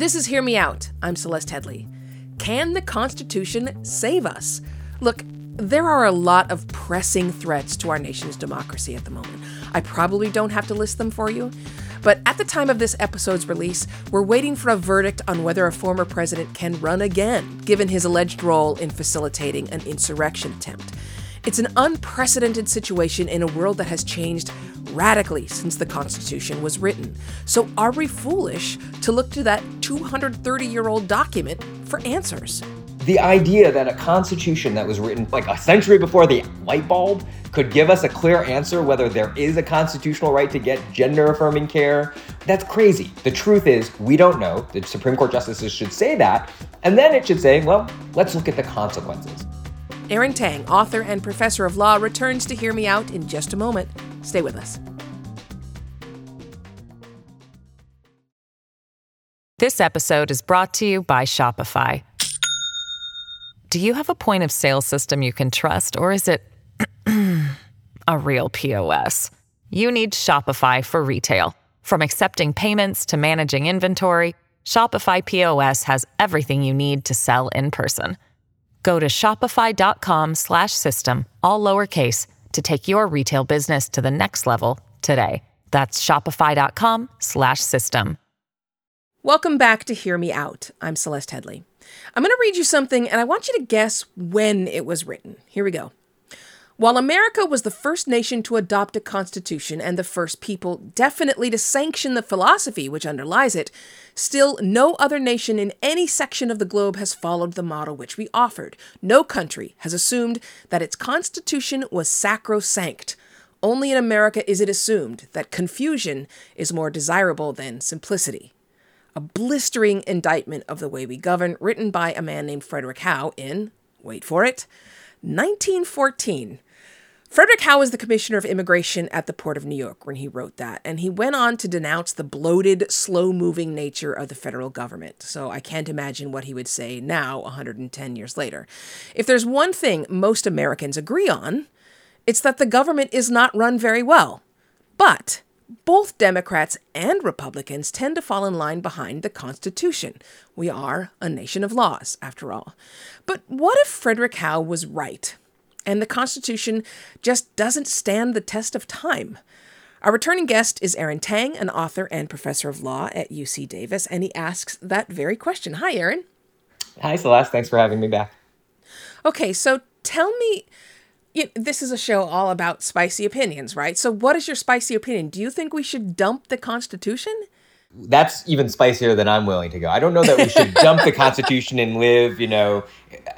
This is Hear Me Out. I'm Celeste Headley. Can the Constitution save us? Look, there are a lot of pressing threats to our nation's democracy at the moment. I probably don't have to list them for you. But at the time of this episode's release, we're waiting for a verdict on whether a former president can run again, given his alleged role in facilitating an insurrection attempt. It's an unprecedented situation in a world that has changed radically since the Constitution was written. So are we foolish to look to that 230-year-old document for answers? The idea that a constitution that was written like a century before the light bulb could give us a clear answer whether there is a constitutional right to get gender-affirming care, that's crazy. The truth is, we don't know. The Supreme Court justices should say that, and then it should say, well, let's look at the consequences. Aaron Tang, author and professor of law, returns to Hear Me Out in just a moment. Stay with us. This episode is brought to you by Shopify. Do you have a point of sale system you can trust, or is it a real POS? You need Shopify for retail. From accepting payments to managing inventory, Shopify POS has everything you need to sell in person. Go to shopify.com/system, all lowercase, to take your retail business to the next level today. That's shopify.com/system. Welcome back to Hear Me Out. I'm Celeste Headley. I'm going to read you something, and I want you to guess when it was written. Here we go. While America was the first nation to adopt a constitution and the first people definitely to sanction the philosophy which underlies it, still no other nation in any section of the globe has followed the model which we offered. No country has assumed that its constitution was sacrosanct. Only in America is it assumed that confusion is more desirable than simplicity. A blistering indictment of the way we govern, written by a man named Frederick Howe in, wait for it, 1914. Frederick Howe was the commissioner of immigration at the Port of New York when he wrote that, and he went on to denounce the bloated, slow-moving nature of the federal government. So I can't imagine what he would say now, 110 years later. If there's one thing most Americans agree on, it's that the government is not run very well. But both Democrats and Republicans tend to fall in line behind the Constitution. We are a nation of laws, after all. But what if Frederick Howe was right, and the Constitution just doesn't stand the test of time? Our returning guest is Aaron Tang, an author and professor of law at UC Davis, and he asks that very question. Hi, Aaron. Hi, Celeste. Thanks for having me back. Okay, so tell me, this is a show all about spicy opinions, right? So what is your spicy opinion? Do you think we should dump the Constitution? That's even spicier than I'm willing to go. I don't know that we should dump the Constitution and live,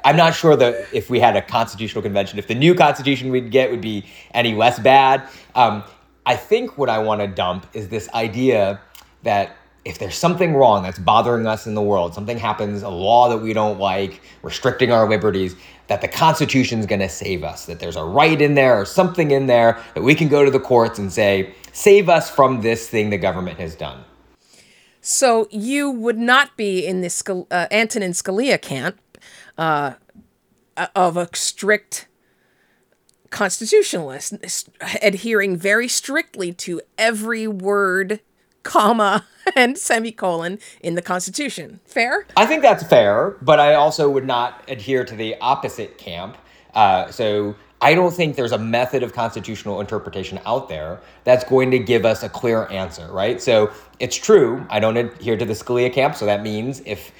I'm not sure that if we had a constitutional convention, if the new Constitution we'd get would be any less bad. I think what I want to dump is this idea that if there's something wrong that's bothering us in the world, something happens, a law that we don't like, restricting our liberties, that the Constitution's going to save us, that there's a right in there or something in there that we can go to the courts and say, save us from this thing the government has done. So you would not be in this Antonin Scalia camp of a strict constitutionalist, adhering very strictly to every word, comma, and semicolon in the Constitution. Fair? I think that's fair, but I also would not adhere to the opposite camp. So I don't think there's a method of constitutional interpretation out there that's going to give us a clear answer, right? So it's true, I don't adhere to the Scalia camp, so that means if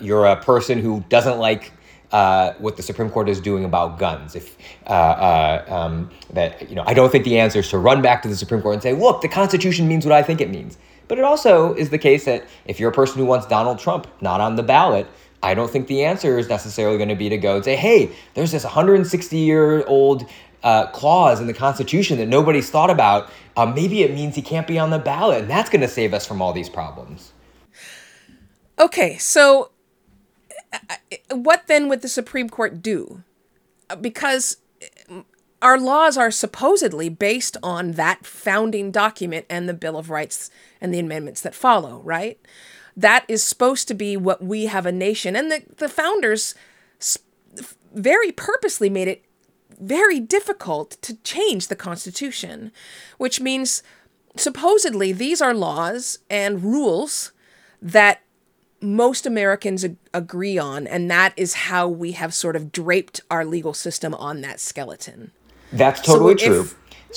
you're a person who doesn't like what the Supreme Court is doing about guns. I don't think the answer is to run back to the Supreme Court and say, look, the Constitution means what I think it means. But it also is the case that if you're a person who wants Donald Trump not on the ballot, I don't think the answer is necessarily going to be to go and say, hey, there's this 160-year-old clause in the Constitution that nobody's thought about. Maybe it means he can't be on the ballot, and that's going to save us from all these problems. Okay, so what then would the Supreme Court do? Because our laws are supposedly based on that founding document and the Bill of Rights and the amendments that follow, right? That is supposed to be what we have a nation. And the founders very purposely made it very difficult to change the Constitution, which means supposedly these are laws and rules that most Americans agree on, and that is how we have sort of draped our legal system on that skeleton. That's totally true.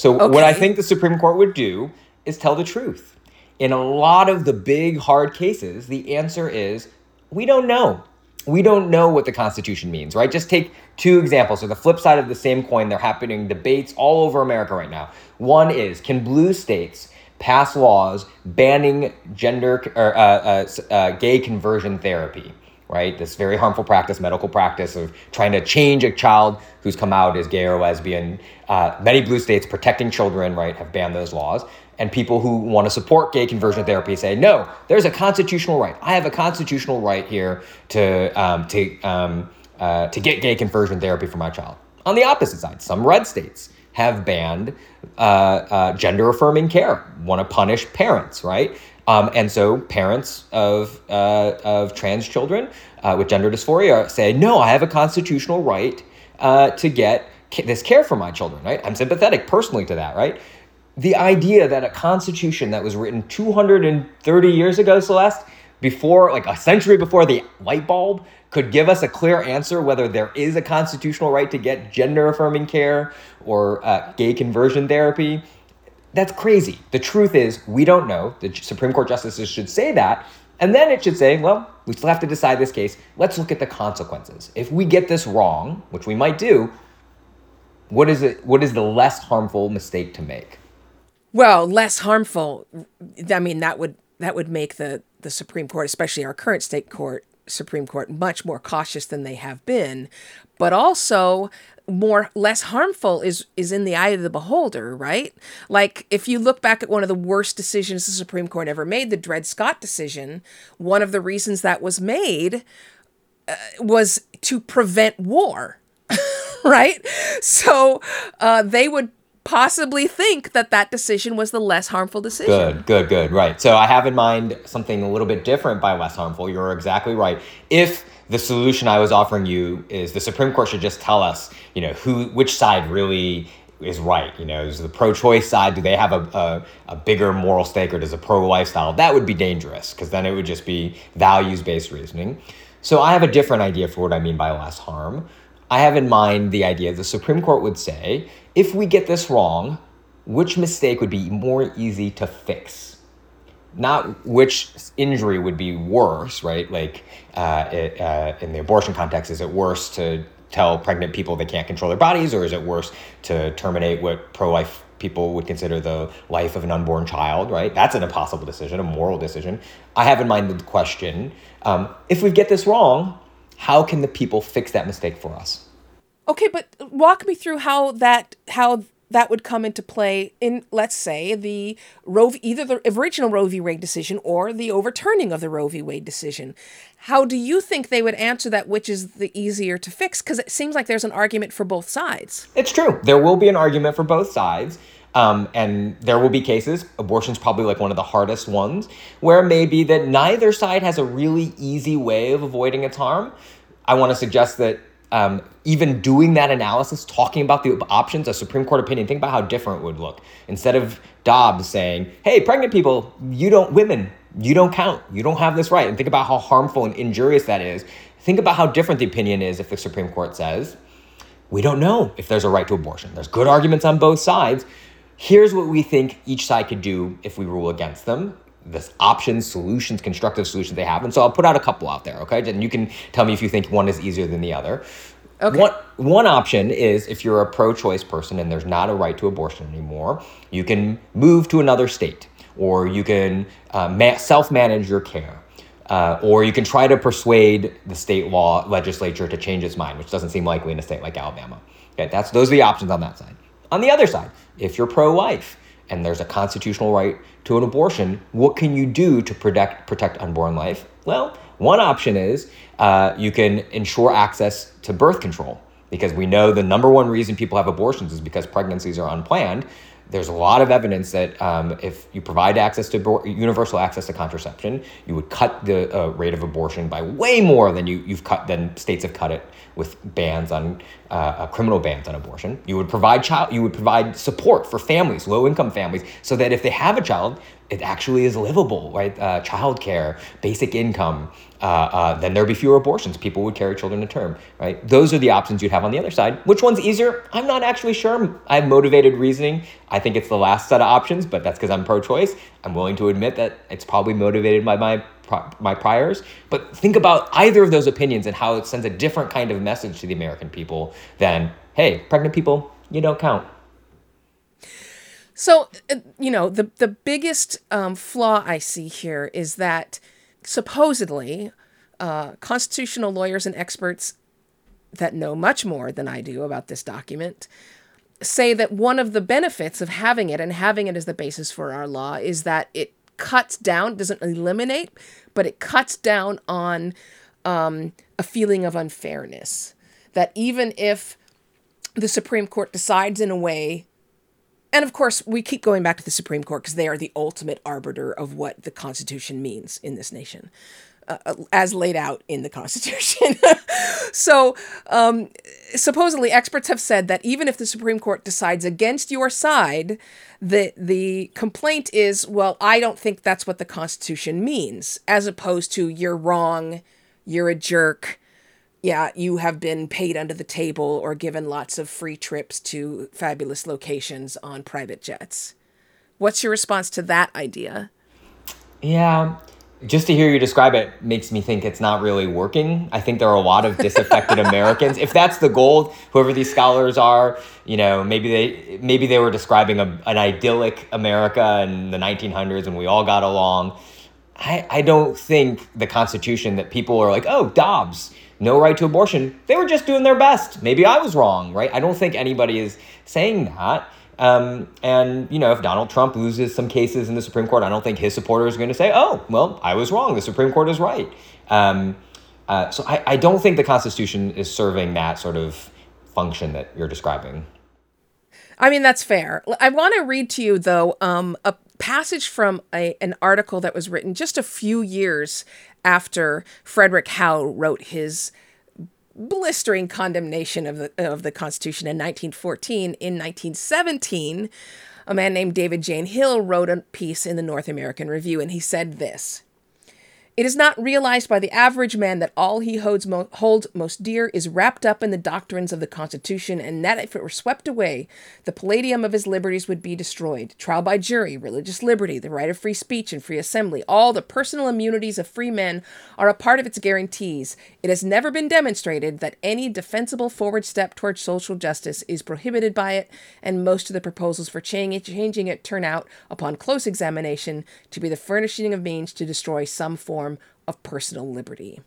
What I think the Supreme Court would do is tell the truth. In a lot of the big, hard cases, the answer is, we don't know. We don't know what the Constitution means, right? Just take two examples. So the flip side of the same coin, they're happening debates all over America right now. One is, can blue states pass laws banning gender or gay conversion therapy, right? This very harmful practice, medical practice of trying to change a child who's come out as gay or lesbian. Many blue states protecting children, right, have banned those laws. And people who want to support gay conversion therapy say, no, there's a constitutional right. I have a constitutional right here to get gay conversion therapy for my child. On the opposite side, some red states have banned gender-affirming care, want to punish parents, right? And so parents of trans children with gender dysphoria say, no, I have a constitutional right to get this care for my children, right? I'm sympathetic personally to that, right? The idea that a constitution that was written 230 years ago, Celeste, before, like a century before the light bulb, could give us a clear answer whether there is a constitutional right to get gender-affirming care or gay conversion therapy, that's crazy. The truth is, we don't know. The Supreme Court justices should say that, and then it should say, well, we still have to decide this case. Let's look at the consequences. If we get this wrong, which we might do, what is the less harmful mistake to make? Well, less harmful, I mean, that would make the Supreme Court, especially our current Supreme Court, much more cautious than they have been. But also, less harmful is in the eye of the beholder, right? Like, if you look back at one of the worst decisions the Supreme Court ever made, the Dred Scott decision, one of the reasons that was made was to prevent war, right? So they would possibly think that decision was the less harmful decision. Good, right. So I have in mind something a little bit different by less harmful. You're exactly right. If the solution I was offering you is the Supreme Court should just tell us, you know, which side really is right. You know, is the pro-choice side, do they have a bigger moral stake, or does a pro-lifestyle? That would be dangerous, because then it would just be values-based reasoning. So I have a different idea for what I mean by less harm. I have in mind the idea the Supreme Court would say, if we get this wrong, which mistake would be more easy to fix? Not which injury would be worse, right? Like in the abortion context, is it worse to tell pregnant people they can't control their bodies, or is it worse to terminate what pro-life people would consider the life of an unborn child, right? That's an impossible decision, a moral decision. I have in mind the question, if we get this wrong, how can the people fix that mistake for us? Okay, but walk me through how that would come into play in, let's say, the either the original Roe v. Wade decision or the overturning of the Roe v. Wade decision. How do you think they would answer that, which is the easier to fix? Because it seems like there's an argument for both sides. It's true. There will be an argument for both sides. And there will be cases, abortion's probably like one of the hardest ones, where maybe that neither side has a really easy way of avoiding its harm. I want to suggest that even doing that analysis, talking about the options, a Supreme Court opinion, think about how different it would look. Instead of Dobbs saying, hey, pregnant people, women, you don't count, you don't have this right. And think about how harmful and injurious that is. Think about how different the opinion is if the Supreme Court says, we don't know if there's a right to abortion. There's good arguments on both sides. Here's what we think each side could do if we rule against them. This options, solutions, constructive solutions they have. And so I'll put out a couple out there, okay? And you can tell me if you think one is easier than the other. Okay. One option is if you're a pro-choice person and there's not a right to abortion anymore, you can move to another state, or you can self-manage your care. Or you can try to persuade the state legislature to change its mind, which doesn't seem likely in a state like Alabama. Okay, those are the options on that side. On the other side, if you're pro-life and there's a constitutional right to an abortion, what can you do to protect unborn life? Well, one option is you can ensure access to birth control, because we know the number one reason people have abortions is because pregnancies are unplanned. There's a lot of evidence that if you provide access to universal access to contraception, you would cut the rate of abortion by way more than than states have cut it with bans on criminal bans on abortion. You would provide support for families, low income families, so that if they have a child, it actually is livable, right? Childcare, basic income, then there'd be fewer abortions. People would carry children to term, right? Those are the options you'd have on the other side. Which one's easier? I'm not actually sure. I have motivated reasoning. I think it's the last set of options, but that's because I'm pro-choice. I'm willing to admit that it's probably motivated by my priors. But think about either of those opinions and how it sends a different kind of message to the American people than, hey, pregnant people, you don't count. So, you know, the biggest flaw I see here is that supposedly constitutional lawyers and experts that know much more than I do about this document say that one of the benefits of having it and having it as the basis for our law is that it cuts down, doesn't eliminate, but it cuts down on a feeling of unfairness. That even if the Supreme Court decides in a way. And of course, we keep going back to the Supreme Court because they are the ultimate arbiter of what the Constitution means in this nation, as laid out in the Constitution. So, supposedly, experts have said that even if the Supreme Court decides against your side, the complaint is, well, I don't think that's what the Constitution means, as opposed to you're wrong, you're a jerk. Yeah, you have been paid under the table or given lots of free trips to fabulous locations on private jets. What's your response to that idea? Yeah, just to hear you describe it makes me think it's not really working. I think there are a lot of disaffected Americans. If that's the goal, whoever these scholars are, you know, maybe they were describing an idyllic America in the 1900s when we all got along. I don't think the Constitution that people are like, oh, Dobbs, no right to abortion. They were just doing their best. Maybe I was wrong, right? I don't think anybody is saying that. And, you know, if Donald Trump loses some cases in the Supreme Court, I don't think his supporters are going to say, oh, well, I was wrong. The Supreme Court is right. So I don't think the Constitution is serving that sort of function that you're describing. I mean, that's fair. I want to read to you, though, a passage from an article that was written just a few years after Frederick Howe wrote his blistering condemnation of the Constitution in 1914. In 1917, a man named David Jane Hill wrote a piece in the North American Review, and he said this: "It is not realized by the average man that all he holds most dear is wrapped up in the doctrines of the Constitution, and that if it were swept away, the palladium of his liberties would be destroyed. Trial by jury, religious liberty, the right of free speech and free assembly, all the personal immunities of free men are a part of its guarantees. It has never been demonstrated that any defensible forward step towards social justice is prohibited by it, and most of the proposals for changing it turn out, upon close examination, to be the furnishing of means to destroy some form of personal liberty."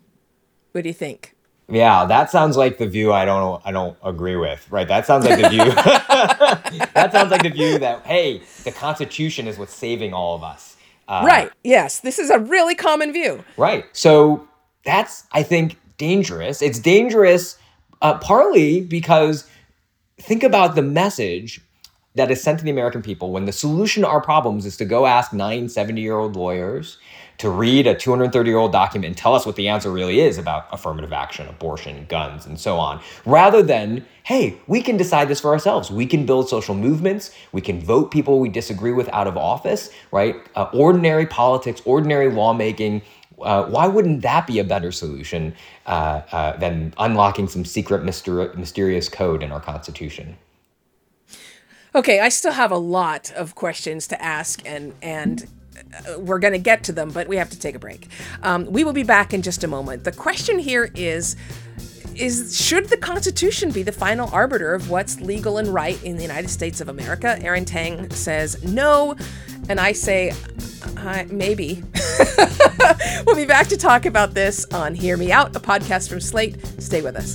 What do you think? Yeah, that sounds like the view I don't agree with, right? That sounds like the view. That sounds like the view that, hey, the Constitution is what's saving all of us. Right. Yes, this is a really common view. Right. So that's, I think, dangerous. It's dangerous partly because think about the message that is sent to the American people when the solution to our problems is to go ask 9 70-year-old lawyers to read a 230-year-old document and tell us what the answer really is about affirmative action, abortion, guns, and so on, rather than, hey, we can decide this for ourselves. We can build social movements. We can vote people we disagree with out of office, right? Ordinary politics, ordinary lawmaking. Why wouldn't that be a better solution than unlocking some secret mysterious code in our Constitution? Okay, I still have a lot of questions to ask and we're going to get to them, but we have to take a break. We will be back in just a moment. The question here is should the Constitution be the final arbiter of what's legal and right in the United States of America? Aaron Tang says no, and I say maybe. We'll be back to talk about this on Hear Me Out, a podcast from Slate. Stay with us.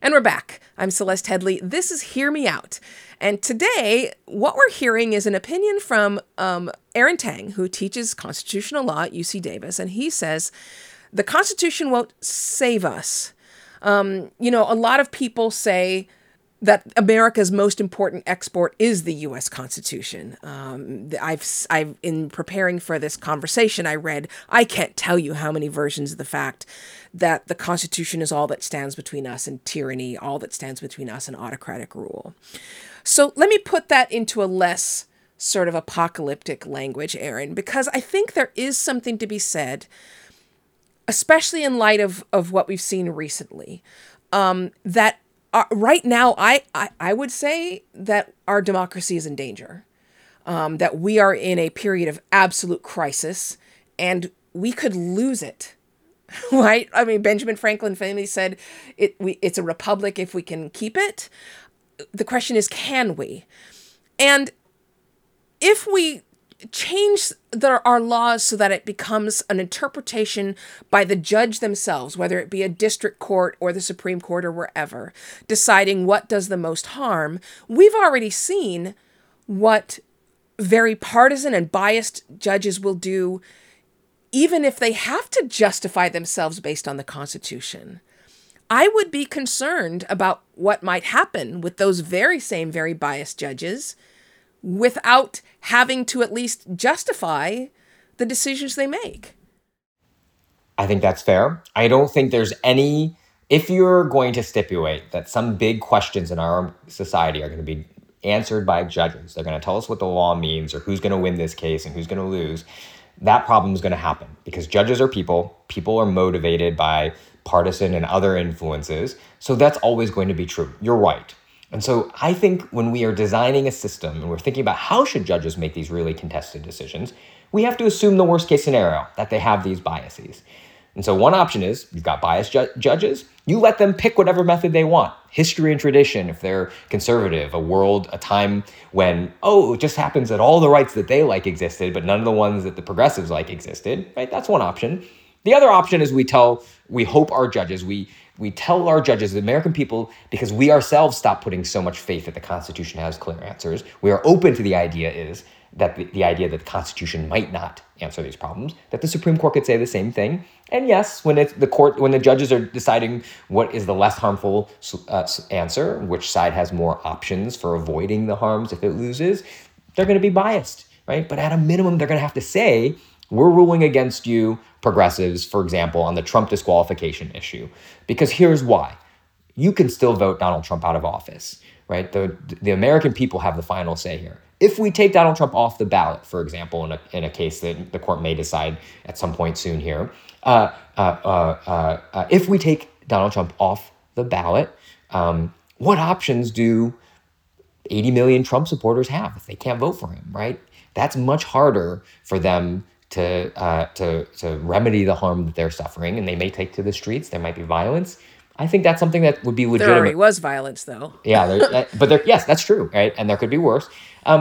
And we're back. I'm Celeste Headley. This is Hear Me Out. And today, what we're hearing is an opinion from Aaron Tang, who teaches constitutional law at UC Davis. And he says, the Constitution won't save us. A lot of people say that America's most important export is the U.S. Constitution. I've in preparing for this conversation, I can't tell you how many versions of the fact that the Constitution is all that stands between us and tyranny, all that stands between us and autocratic rule. So let me put that into a less sort of apocalyptic language, Aaron, because I think there is something to be said, especially in light of what we've seen recently, that right now, I would say that our democracy is in danger, that we are in a period of absolute crisis, and we could lose it, right? I mean, Benjamin Franklin famously said, it's a republic if we can keep it. The question is, can we? And if we change our laws so that it becomes an interpretation by the judge themselves, whether it be a district court or the Supreme Court or wherever, deciding what does the most harm, we've already seen what very partisan and biased judges will do, even if they have to justify themselves based on the Constitution. I would be concerned about what might happen with those very same, very biased judges without having to at least justify the decisions they make. I think that's fair. I don't think there's any, if you're going to stipulate that some big questions in our society are going to be answered by judges, they're going to tell us what the law means or who's going to win this case and who's going to lose, that problem is going to happen because judges are people. People are motivated by partisan and other influences. So that's always going to be true. You're right. And so I think when we are designing a system and we're thinking about how should judges make these really contested decisions, we have to assume the worst case scenario, that they have these biases. And so one option is you've got biased judges, you let them pick whatever method they want. History and tradition, if they're conservative, a time when, it just happens that all the rights that they like existed, but none of the ones that the progressives like existed, right? That's one option. The other option is we tell our judges, the American people, because we ourselves stop putting so much faith that the Constitution has clear answers. We are open to the idea that the Constitution might not answer these problems, that the Supreme Court could say the same thing. And yes, when the judges are deciding what is the less harmful answer, which side has more options for avoiding the harms if it loses, they're going to be biased, right? But at a minimum, they're going to have to say, we're ruling against you, progressives, for example, on the Trump disqualification issue, because here's why. You can still vote Donald Trump out of office, right? The American people have the final say here. If we take Donald Trump off the ballot, for example, in a case that the court may decide at some point soon here, if we take Donald Trump off the ballot, what options do 80 million Trump supporters have if they can't vote for him, right? That's much harder for them to remedy the harm that they're suffering, and they may take to the streets. There might be violence. I think that's something that would be legitimate. There already was violence, though. Yes, that's true, right? And there could be worse. I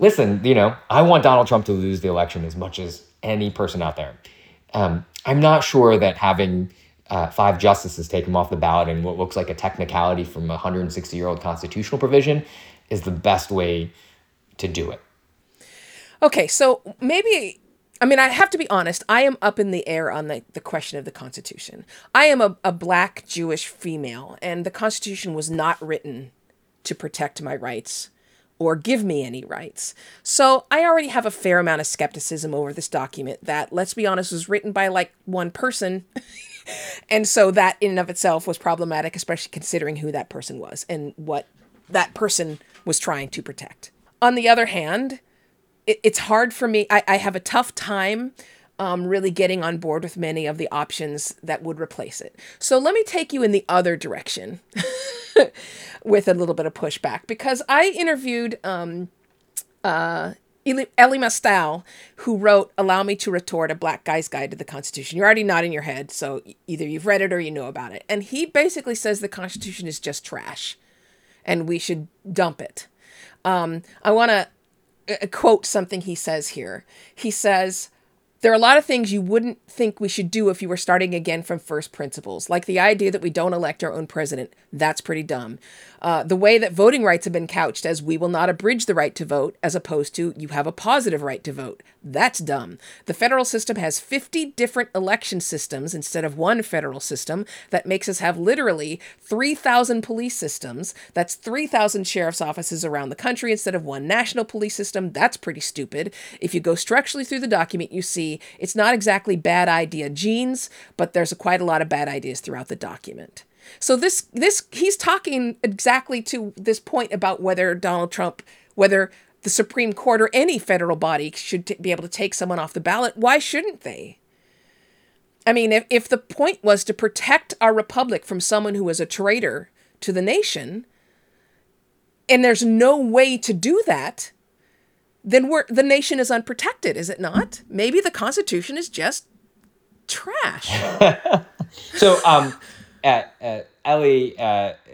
want Donald Trump to lose the election as much as any person out there. I'm not sure that having five justices take him off the ballot in what looks like a technicality from a 160-year-old constitutional provision is the best way to do it. Okay, so maybe... I have to be honest, I am up in the air on the question of the Constitution. I am a Black Jewish female, and the Constitution was not written to protect my rights or give me any rights. So I already have a fair amount of skepticism over this document that, let's be honest, was written by one person. And so that in and of itself was problematic, especially considering who that person was and what that person was trying to protect. On the other hand, it's hard for me. I have a tough time really getting on board with many of the options that would replace it. So let me take you in the other direction with a little bit of pushback, because I interviewed Elie Mystal, who wrote Allow Me to Retort, A Black Guy's Guide to the Constitution. You're already nodding your head, so either you've read it or you know about it. And he basically says the Constitution is just trash and we should dump it. I want to quote something he says here. He says, "There are a lot of things you wouldn't think we should do if you were starting again from first principles, like the idea that we don't elect our own president. That's pretty dumb. The way that voting rights have been couched as we will not abridge the right to vote, as opposed to you have a positive right to vote. That's dumb. The federal system has 50 different election systems instead of one federal system that makes us have literally 3,000 police systems. That's 3,000 sheriff's offices around the country instead of one national police system. That's pretty stupid. If you go structurally through the document, you see it's not exactly bad idea genes, but there's quite a lot of bad ideas throughout the document." So this he's talking exactly to this point about whether Donald Trump, whether the Supreme Court or any federal body should be able to take someone off the ballot. Why shouldn't they? I mean, if the point was to protect our republic from someone who is a traitor to the nation, and there's no way to do that, then the nation is unprotected, is it not? Maybe the Constitution is just trash. Elie,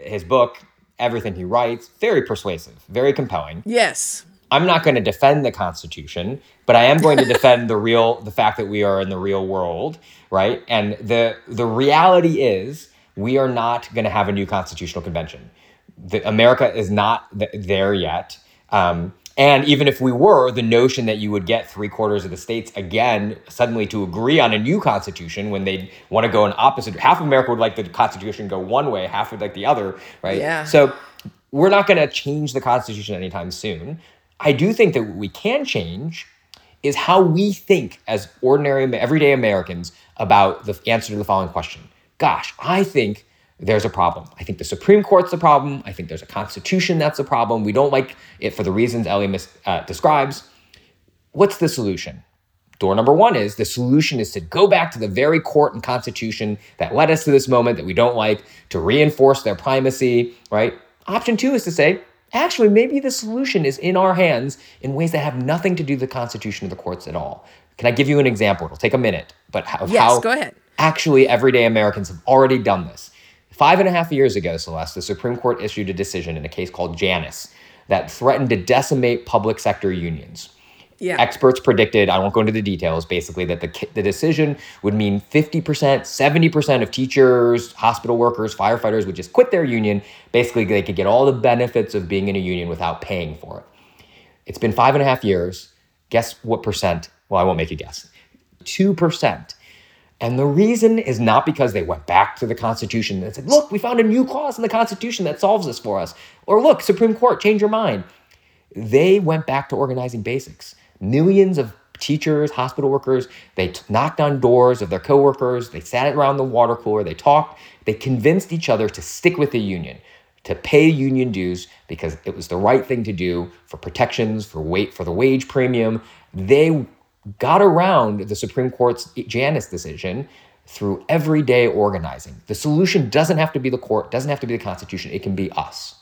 his book, everything he writes, very persuasive, very compelling. Yes. I'm not going to defend the Constitution, but I am going to defend the fact that we are in the real world, right? And the reality is we are not going to have a new constitutional convention. America is not there yet. And even if we were, the notion that you would get 3/4 of the states again suddenly to agree on a new constitution when they want to go in opposite. Half of America would like the Constitution go one way, half would like the other, right? Yeah. So we're not going to change the Constitution anytime soon. I do think that what we can change is how we think as ordinary, everyday Americans about the answer to the following question. Gosh, I think there's a problem. I think the Supreme Court's a problem. I think there's a Constitution that's a problem. We don't like it for the reasons Elie describes. What's the solution? Door number one is the solution is to go back to the very court and Constitution that led us to this moment that we don't like, to reinforce their primacy, right? Option two is to say, actually, maybe the solution is in our hands in ways that have nothing to do with the Constitution or the courts at all. Can I give you an example? It'll take a minute, but how go ahead. Actually everyday Americans have already done this. 5.5 years ago, Celeste, the Supreme Court issued a decision in a case called Janus that threatened to decimate public sector unions. Yeah. Experts predicted, I won't go into the details, basically that the decision would mean 50%, 70% of teachers, hospital workers, firefighters would just quit their union. Basically, they could get all the benefits of being in a union without paying for it. It's been 5.5 years. Guess what percent? Well, I won't make you guess. 2%. And the reason is not because they went back to the Constitution and said, look, we found a new clause in the Constitution that solves this for us. Or look, Supreme Court, change your mind. They went back to organizing basics. Millions of teachers, hospital workers, they knocked on doors of their coworkers. They sat around the water cooler. They talked. They convinced each other to stick with the union, to pay union dues because it was the right thing to do for protections, for the wage premium. They got around the Supreme Court's Janus decision through everyday organizing. The solution doesn't have to be the court, doesn't have to be the Constitution. It can be us.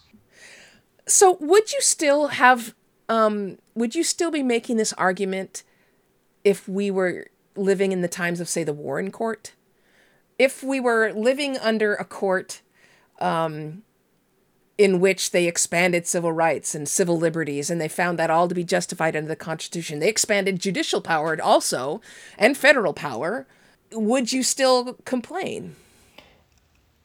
So would you still be making this argument if we were living in the times of, say, the Warren Court? If we were living under a court in which they expanded civil rights and civil liberties, and they found that all to be justified under the Constitution. They expanded judicial power also, and federal power. Would you still complain?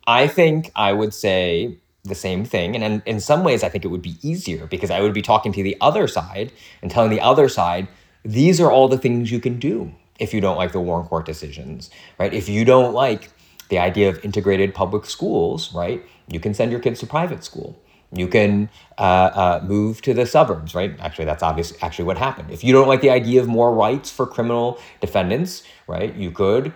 I think I would say the same thing. And in some ways, I think it would be easier because I would be talking to the other side and telling the other side, these are all the things you can do if you don't like the Warren Court decisions, right? If you don't like the idea of integrated public schools, right? You can send your kids to private school. You can move to the suburbs, right? Actually, that's obviously what happened. If you don't like the idea of more rights for criminal defendants, right? You could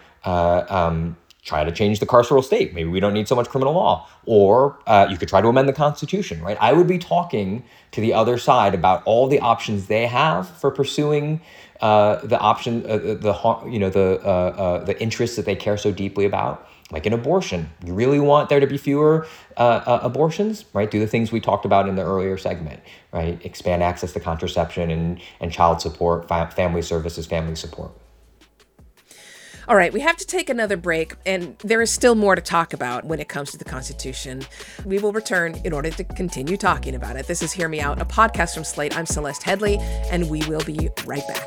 try to change the carceral state. Maybe we don't need so much criminal law. Or you could try to amend the Constitution, right? I would be talking to the other side about all the options they have for pursuing the option, the interests that they care so deeply about, like an abortion. You really want there to be fewer abortions, right? Do the things we talked about in the earlier segment, right? Expand access to contraception and child support, family services, family support. All right, we have to take another break, and there is still more to talk about when it comes to the Constitution. We will return in order to continue talking about it. This is Hear Me Out, a podcast from Slate. I'm Celeste Headley, and we will be right back.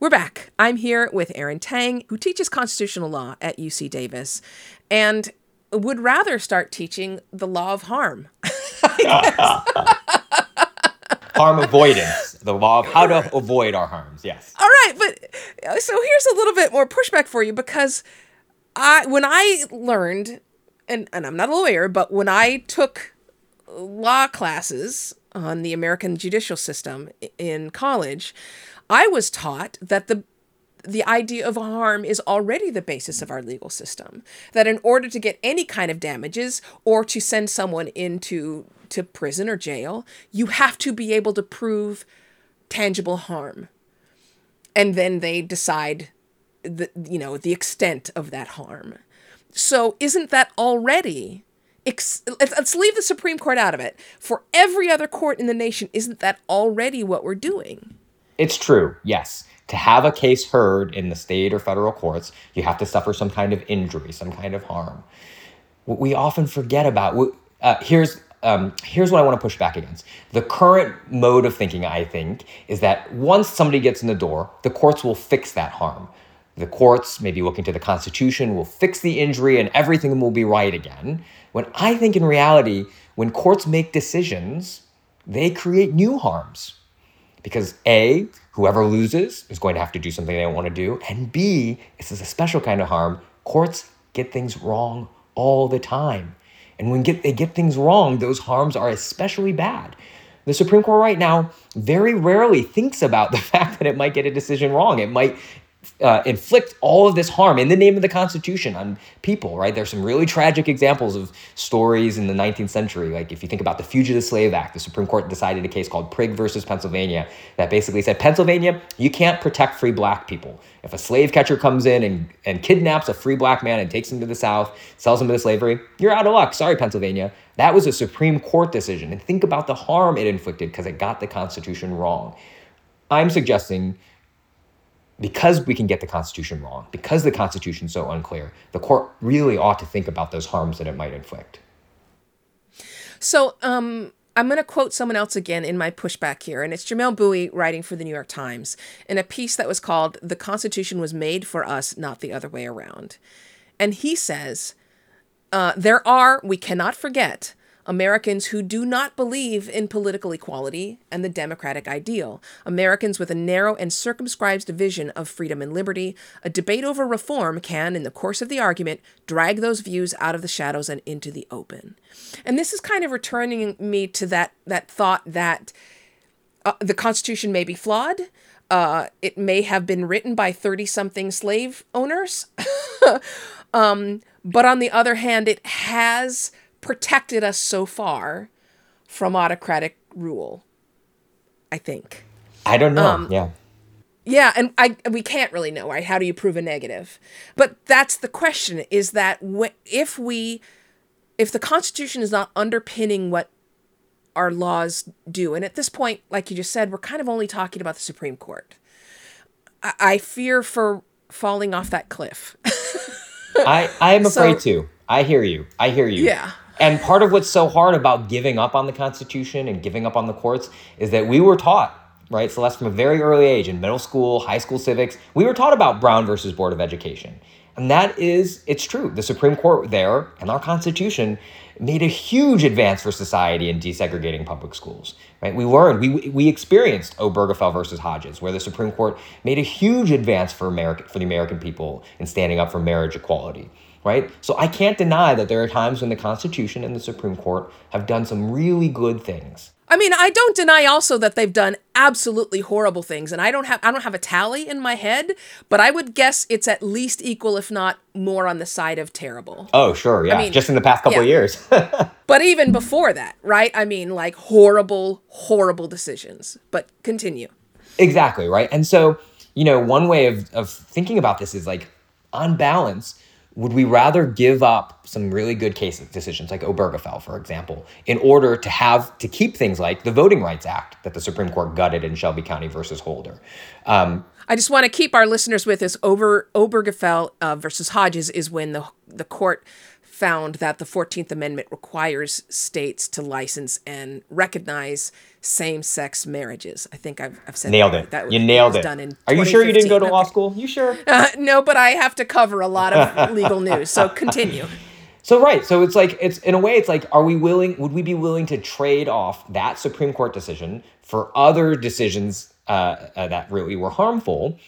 We're back. I'm here with Aaron Tang, who teaches constitutional law at UC Davis and would rather start teaching the law of harm. Harm avoidance, the law of how to avoid our harms. Yes. All right. But so here's a little bit more pushback for you, because when I learned, and I'm not a lawyer, but when I took law classes on the American judicial system in college, I was taught that the idea of harm is already the basis of our legal system, that in order to get any kind of damages or to send someone into prison or jail, you have to be able to prove tangible harm. And then they decide the extent of that harm. So isn't that already... Let's leave the Supreme Court out of it. For every other court in the nation, isn't that already what we're doing? It's true, yes. To have a case heard in the state or federal courts, you have to suffer some kind of injury, some kind of harm. What we often forget about, here's what I want to push back against. The current mode of thinking, I think, is that once somebody gets in the door, the courts will fix that harm. The courts, maybe looking to the Constitution, will fix the injury and everything will be right again. When I think in reality, when courts make decisions, they create new harms. Because A, whoever loses is going to have to do something they don't want to do. And B, this is a special kind of harm. Courts get things wrong all the time. And when they get things wrong, those harms are especially bad. The Supreme Court right now very rarely thinks about the fact that it might get a decision wrong. It might inflict all of this harm in the name of the Constitution on people, right? There's some really tragic examples of stories in the 19th century. Like if you think about the Fugitive Slave Act, the Supreme Court decided a case called Prigg v. Pennsylvania that basically said, Pennsylvania, you can't protect free black people. If a slave catcher comes in and kidnaps a free black man and takes him to the South, sells him into slavery, you're out of luck. Sorry, Pennsylvania. That was a Supreme Court decision. And think about the harm it inflicted because it got the Constitution wrong. I'm suggesting, because we can get the Constitution wrong, because the Constitution's so unclear, the court really ought to think about those harms that it might inflict. So I'm going to quote someone else again in my pushback here, and it's Jamelle Bouie writing for the New York Times in a piece that was called "The Constitution Was Made for Us, Not the Other Way Around." And he says, we cannot forget, Americans who do not believe in political equality and the democratic ideal, Americans with a narrow and circumscribed division of freedom and liberty, a debate over reform can, in the course of the argument, drag those views out of the shadows and into the open. And this is kind of returning me to that thought that the Constitution may be flawed. It may have been written by 30-something slave owners. But on the other hand, it has protected us so far from autocratic rule, I think. I don't know. Yeah, and we can't really know, right? How do you prove a negative? But that's the question, is that if the Constitution is not underpinning what our laws do, and at this point, like you just said, we're kind of only talking about the Supreme Court. I fear for falling off that cliff. I am afraid too. I hear you. Yeah. And part of what's so hard about giving up on the Constitution and giving up on the courts is that we were taught, right, Celeste, from a very early age in middle school, high school civics, we were taught about Brown versus Board of Education. And that is, it's true. The Supreme Court there and our Constitution made a huge advance for society in desegregating public schools, right? We learned, we experienced Obergefell versus Hodges, where the Supreme Court made a huge advance for the American people in standing up for marriage equality, right? So I can't deny that there are times when the Constitution and the Supreme Court have done some really good things. I mean, I don't deny also that they've done absolutely horrible things, and I don't have a tally in my head, but I would guess it's at least equal, if not more, on the side of terrible. Oh, sure, yeah. I mean, just in the past couple of years. But even before that, right? I mean, like horrible, horrible decisions. But continue. Exactly, right? And so, you know, one way of thinking about this is like, on balance, would we rather give up some really good case decisions like Obergefell, for example, in order to have to keep things like the Voting Rights Act that the Supreme Court gutted in Shelby County versus Holder? I just want to keep our listeners with this. Obergefell versus Hodges is when the court found that the 14th Amendment requires states to license and recognize same-sex marriages. I think I've said nailed that. That was, you nailed it. Are you sure you didn't go to law school? You sure? No, but I have to cover a lot of legal news. So continue. So right. So it's like, it's in a way, it's like, would we be willing to trade off that Supreme Court decision for other decisions that really were harmful?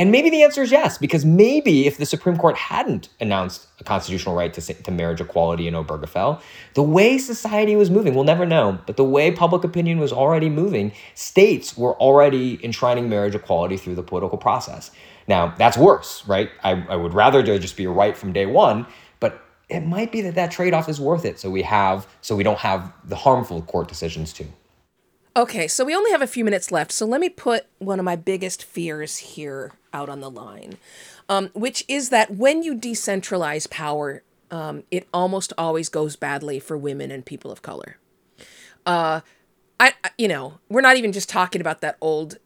And maybe the answer is yes, because maybe if the Supreme Court hadn't announced a constitutional right to marriage equality in Obergefell, the way society was moving, we'll never know, but the way public opinion was already moving, states were already enshrining marriage equality through the political process. Now, that's worse, right? I would rather there just be a right from day one, but it might be that trade-off is worth it so we don't have the harmful court decisions too. Okay, so we only have a few minutes left, so let me put one of my biggest fears here out on the line, which is that when you decentralize power, it almost always goes badly for women and people of color. We're not even just talking about that old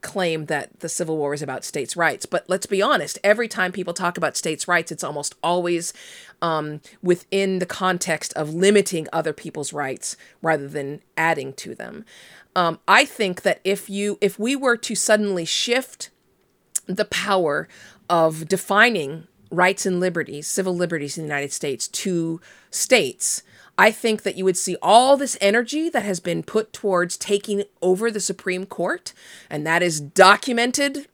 claim that the Civil War is about states' rights, but let's be honest, every time people talk about states' rights, it's almost always within the context of limiting other people's rights rather than adding to them. I think that if we were to suddenly shift the power of defining rights and liberties, civil liberties in the United States to states, I think that you would see all this energy that has been put towards taking over the Supreme Court, and that is documented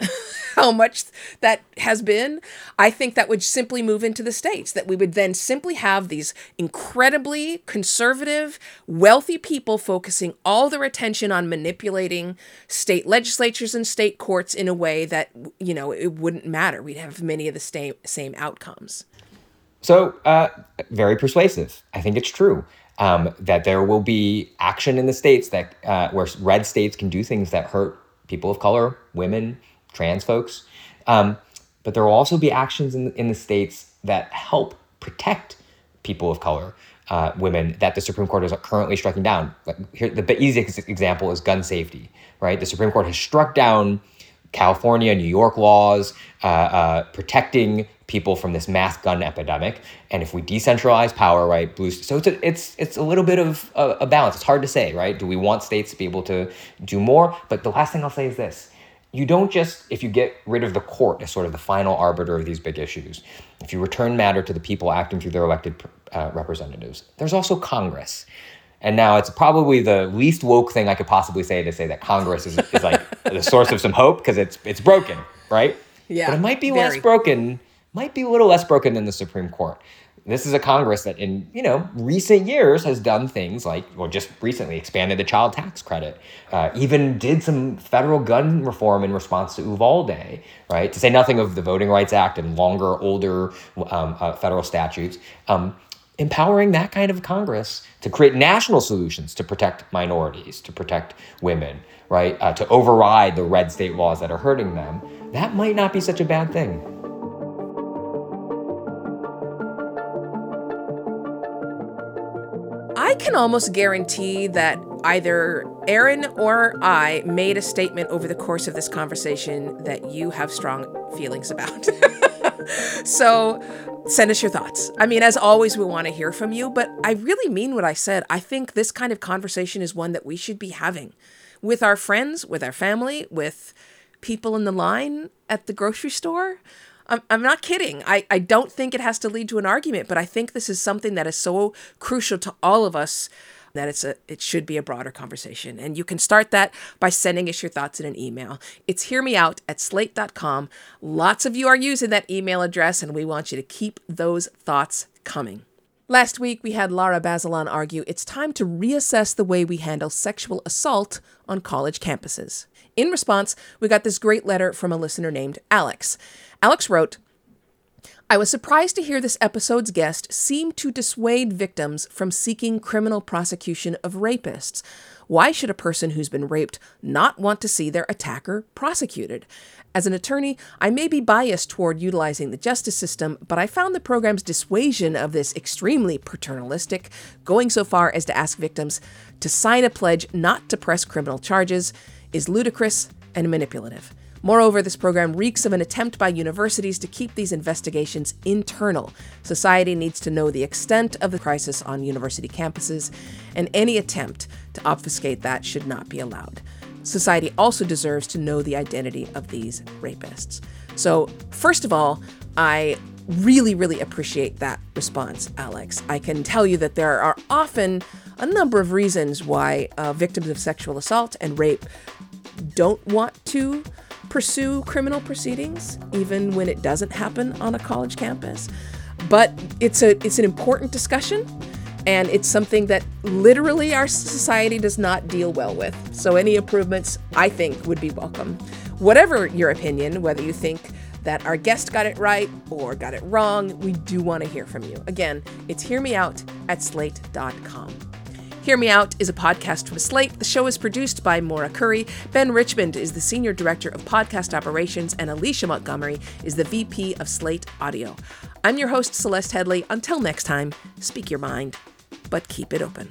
how much that has been. I think that would simply move into the states, that we would then simply have these incredibly conservative, wealthy people focusing all their attention on manipulating state legislatures and state courts in a way that, you know, it wouldn't matter. We'd have many of the same outcomes. So very persuasive. I think it's true that there will be action in the states that where red states can do things that hurt people of color, women, trans folks. But there will also be actions in the states that help protect people of color, women, that the Supreme Court is currently striking down. Like here, the easiest example is gun safety, right? The Supreme Court has struck down California, New York laws protecting people from this mass gun epidemic, and if we decentralize power, right, so it's a little bit of a balance. It's hard to say, right? Do we want states to be able to do more? But the last thing I'll say is this: you don't just, if you get rid of the court as sort of the final arbiter of these big issues, if you return matter to the people acting through their elected representatives, there's also Congress. And now it's probably the least woke thing I could possibly say to say that Congress is like the source of some hope because it's broken, right? Yeah, but it might be less broken. Might be a little less broken than the Supreme Court. This is a Congress that in, you know, recent years has done things like, well, just recently expanded the child tax credit, even did some federal gun reform in response to Uvalde, right? To say nothing of the Voting Rights Act and longer, older federal statutes, empowering that kind of Congress to create national solutions to protect minorities, to protect women, right? To override the red state laws that are hurting them. That might not be such a bad thing. I can almost guarantee that either Aaron or I made a statement over the course of this conversation that you have strong feelings about. So Send us your thoughts. I mean, as always, we want to hear from you, but I really mean what I said. I think this kind of conversation is one that we should be having with our friends, with our family, with people in the line at the grocery store. I'm not kidding. I don't think it has to lead to an argument, but I think this is something that is so crucial to all of us that it should be a broader conversation. And you can start that by sending us your thoughts in an email. It's hearmeout@slate.com. Lots of you are using that email address, and we want you to keep those thoughts coming. Last week, we had Lara Bazelon argue it's time to reassess the way we handle sexual assault on college campuses. In response, we got this great letter from a listener named Alex. Alex wrote, I was surprised to hear this episode's guest seem to dissuade victims from seeking criminal prosecution of rapists. Why should a person who's been raped not want to see their attacker prosecuted? As an attorney, I may be biased toward utilizing the justice system, but I found the program's dissuasion of this extremely paternalistic, going so far as to ask victims to sign a pledge not to press criminal charges, is ludicrous and manipulative. Moreover, this program reeks of an attempt by universities to keep these investigations internal. Society needs to know the extent of the crisis on university campuses, and any attempt to obfuscate that should not be allowed. Society also deserves to know the identity of these rapists. So, first of all, I really, really appreciate that response, Alex. I can tell you that there are often a number of reasons why victims of sexual assault and rape don't want to pursue criminal proceedings, even when it doesn't happen on a college campus. But it's an important discussion, and it's something that literally our society does not deal well with. So any improvements, I think, would be welcome. Whatever your opinion, whether you think that our guest got it right or got it wrong, we do want to hear from you. Again, it's hearmeout@slate.com. Hear Me Out is a podcast from Slate. The show is produced by Maura Currie. Ben Richmond is the Senior Director of Podcast Operations, and Alicia Montgomery is the VP of Slate Audio. I'm your host, Celeste Headley. Until next time, speak your mind, but keep it open.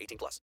18+.